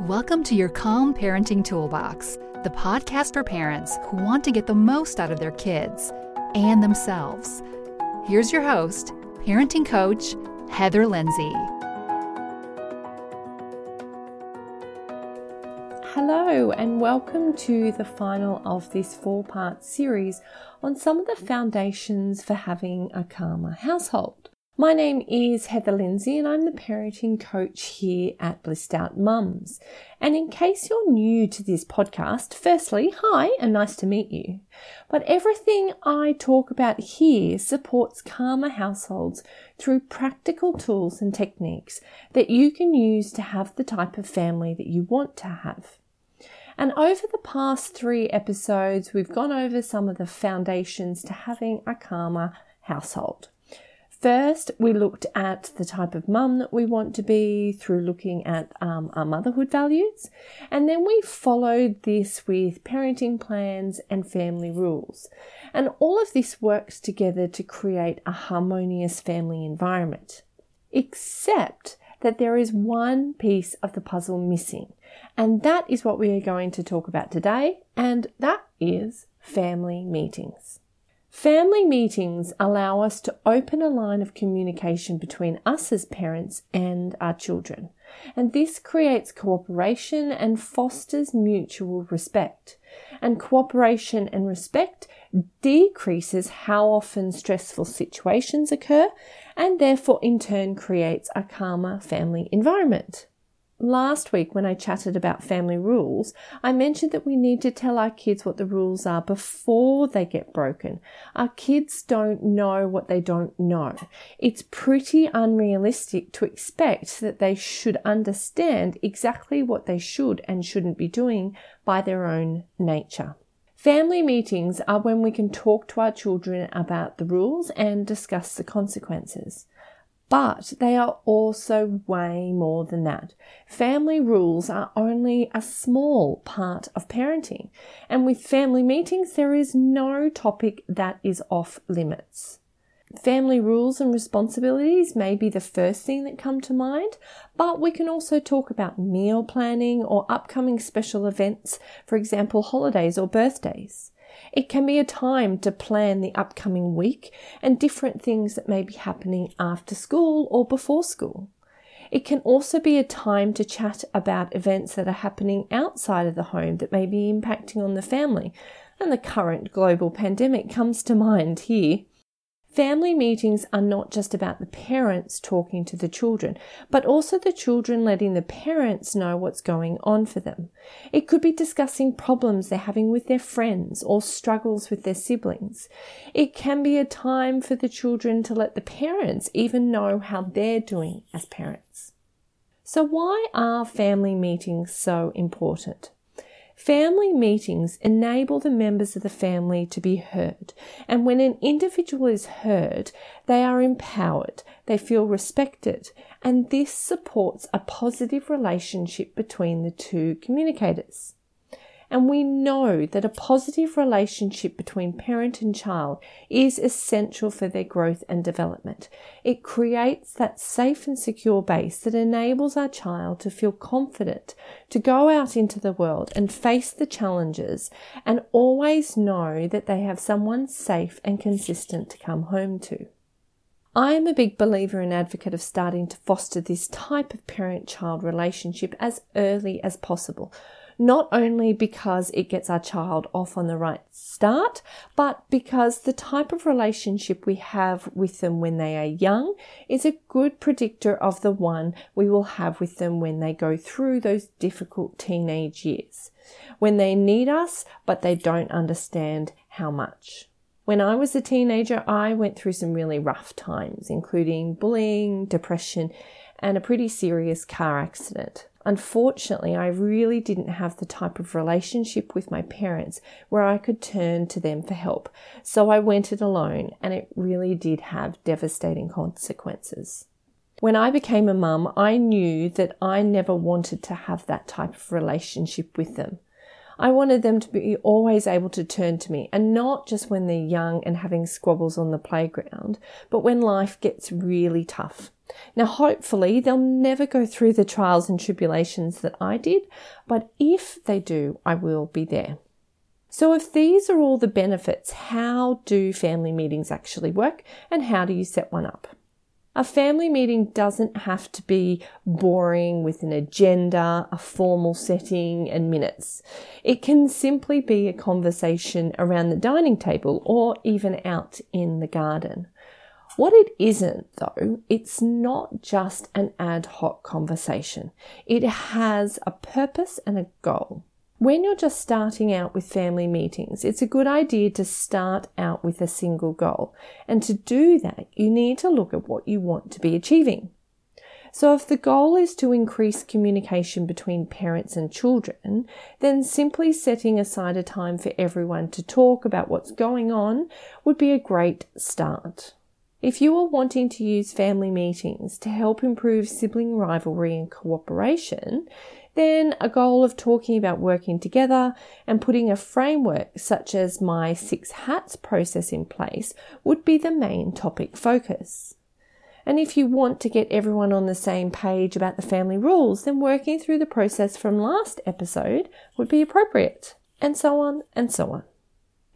Welcome to your Calm Parenting Toolbox, the podcast for parents who want to get the most out of their kids and themselves. Here's your host, parenting coach, Heather Lindsay. Hello, and welcome to the final of this four-part series on some of the foundations for having a calmer household. My name is Heather Lindsay and I'm the parenting coach here at Blissed Out Mums. And in case you're new to this podcast, firstly, hi and nice to meet you. But everything I talk about here supports calmer households through practical tools and techniques that you can use to have the type of family that you want to have. And over the past three episodes, we've gone over some of the foundations to having a calmer household. First, we looked at the type of mum that we want to be through looking at our motherhood values. And then we followed this with parenting plans and family rules. And all of this works together to create a harmonious family environment. Except that there is one piece of the puzzle missing. And that is what we are going to talk about today. And that is family meetings. Family meetings allow us to open a line of communication between us as parents and our children, and this creates cooperation and fosters mutual respect. And cooperation and respect decreases how often stressful situations occur, and therefore in turn creates a calmer family environment. Last week when I chatted about family rules, I mentioned that we need to tell our kids what the rules are before they get broken. Our kids don't know what they don't know. It's pretty unrealistic to expect that they should understand exactly what they should and shouldn't be doing by their own nature. Family meetings are when we can talk to our children about the rules and discuss the consequences. But they are also way more than that. Family rules are only a small part of parenting. And with family meetings, there is no topic that is off limits. Family rules and responsibilities may be the first thing that come to mind, but we can also talk about meal planning or upcoming special events, for example, holidays or birthdays. It can be a time to plan the upcoming week and different things that may be happening after school or before school. It can also be a time to chat about events that are happening outside of the home that may be impacting on the family, and the current global pandemic comes to mind here. Family meetings are not just about the parents talking to the children, but also the children letting the parents know what's going on for them. It could be discussing problems they're having with their friends or struggles with their siblings. It can be a time for the children to let the parents even know how they're doing as parents. So why are family meetings so important? Family meetings enable the members of the family to be heard, and when an individual is heard, they are empowered, they feel respected, and this supports a positive relationship between the two communicators. And we know that a positive relationship between parent and child is essential for their growth and development. It creates that safe and secure base that enables our child to feel confident, to go out into the world and face the challenges, and always know that they have someone safe and consistent to come home to. I am a big believer and advocate of starting to foster this type of parent-child relationship as early as possible. Not only because it gets our child off on the right start, but because the type of relationship we have with them when they are young is a good predictor of the one we will have with them when they go through those difficult teenage years, when they need us, but they don't understand how much. When I was a teenager, I went through some really rough times, including bullying, depression, and a pretty serious car accident. Unfortunately, I really didn't have the type of relationship with my parents where I could turn to them for help. So I went it alone, and it really did have devastating consequences. When I became a mum, I knew that I never wanted to have that type of relationship with them. I wanted them to be always able to turn to me, and not just when they're young and having squabbles on the playground, but when life gets really tough. Now, hopefully, they'll never go through the trials and tribulations that I did, but if they do, I will be there. So if these are all the benefits, how do family meetings actually work and how do you set one up? A family meeting doesn't have to be boring with an agenda, a formal setting, and minutes. It can simply be a conversation around the dining table or even out in the garden. What it isn't, though, it's not just an ad hoc conversation. It has a purpose and a goal. When you're just starting out with family meetings, it's a good idea to start out with a single goal. And to do that, you need to look at what you want to be achieving. So if the goal is to increase communication between parents and children, then simply setting aside a time for everyone to talk about what's going on would be a great start. If you are wanting to use family meetings to help improve sibling rivalry and cooperation, then a goal of talking about working together and putting a framework such as my 6 hats process in place would be the main topic focus. And if you want to get everyone on the same page about the family rules, then working through the process from last episode would be appropriate, and so on and so on.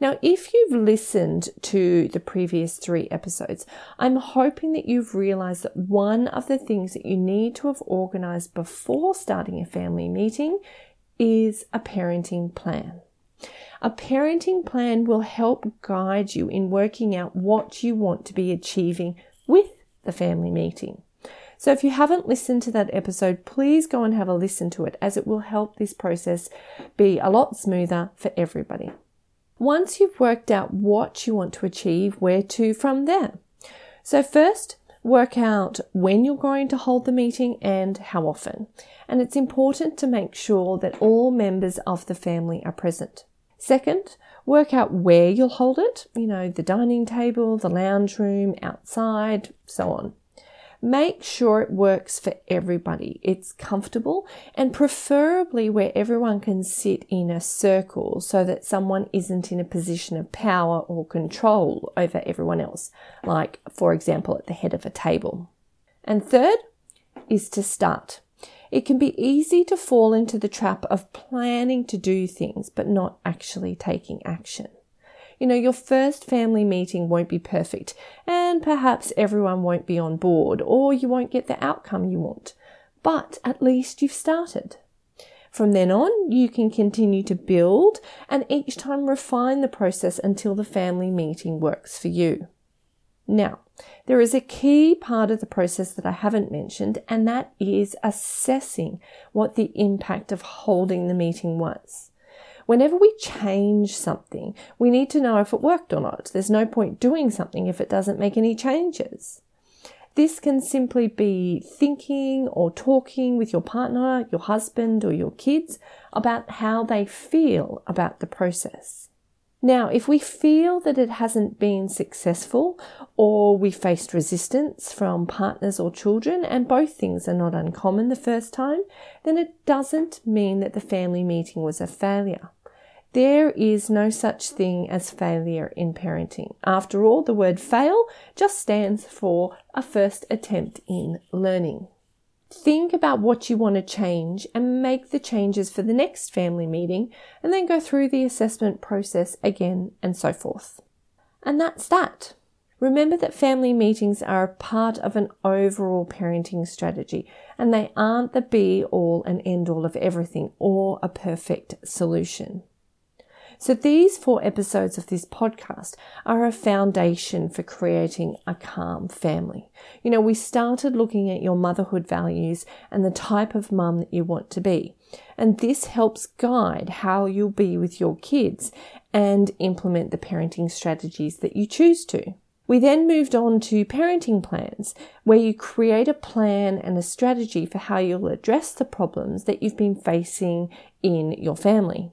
Now, if you've listened to the previous 3 episodes, I'm hoping that you've realized that one of the things that you need to have organized before starting a family meeting is a parenting plan. A parenting plan will help guide you in working out what you want to be achieving with the family meeting. So if you haven't listened to that episode, please go and have a listen to it, as it will help this process be a lot smoother for everybody. Once you've worked out what you want to achieve, where to from there. So first, work out when you're going to hold the meeting and how often. And it's important to make sure that all members of the family are present. Second, work out where you'll hold it, the dining table, the lounge room, outside, so on. Make sure it works for everybody. It's comfortable and preferably where everyone can sit in a circle so that someone isn't in a position of power or control over everyone else, like, for example, at the head of a table. And third is to start. It can be easy to fall into the trap of planning to do things but not actually taking action. Your first family meeting won't be perfect and perhaps everyone won't be on board or you won't get the outcome you want, but at least you've started. From then on, you can continue to build and each time refine the process until the family meeting works for you. Now, there is a key part of the process that I haven't mentioned, and that is assessing what the impact of holding the meeting was. Whenever we change something, we need to know if it worked or not. There's no point doing something if it doesn't make any changes. This can simply be thinking or talking with your partner, your husband, or your kids about how they feel about the process. Now, if we feel that it hasn't been successful or we faced resistance from partners or children, and both things are not uncommon the first time, then it doesn't mean that the family meeting was a failure. There is no such thing as failure in parenting. After all, the word fail just stands for a first attempt in learning. Think about what you want to change and make the changes for the next family meeting, and then go through the assessment process again and so forth. And that's that. Remember that family meetings are a part of an overall parenting strategy, and they aren't the be-all and end-all of everything or a perfect solution. So these 4 episodes of this podcast are a foundation for creating a calm family. We started looking at your motherhood values and the type of mum that you want to be. And this helps guide how you'll be with your kids and implement the parenting strategies that you choose to. We then moved on to parenting plans, where you create a plan and a strategy for how you'll address the problems that you've been facing in your family.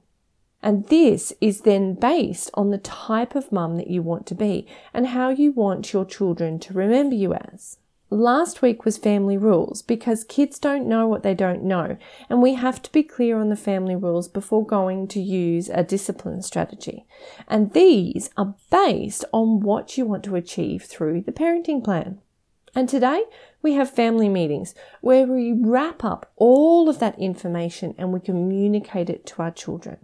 And this is then based on the type of mum that you want to be and how you want your children to remember you as. Last week was family rules, because kids don't know what they don't know, and we have to be clear on the family rules before going to use a discipline strategy. And these are based on what you want to achieve through the parenting plan. And today we have family meetings where we wrap up all of that information and we communicate it to our children.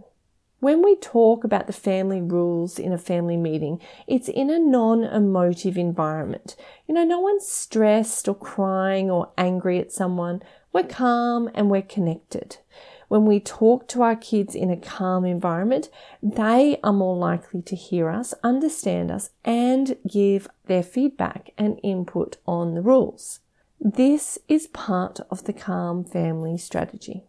When we talk about the family rules in a family meeting, it's in a non-emotive environment. You know, no one's stressed or crying or angry at someone. We're calm and we're connected. When we talk to our kids in a calm environment, they are more likely to hear us, understand us, and give their feedback and input on the rules. This is part of the calm family strategy.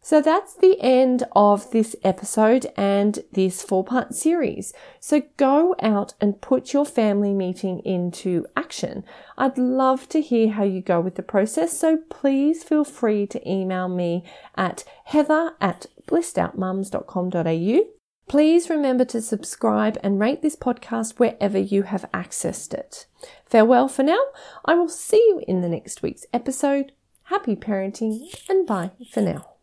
So that's the end of this episode and this 4-part series. So go out and put your family meeting into action. I'd love to hear how you go with the process. So please feel free to email me at heather@blissedoutmums.com.au. Please remember to subscribe and rate this podcast wherever you have accessed it. Farewell for now. I will see you in the next week's episode. Happy parenting and bye for now.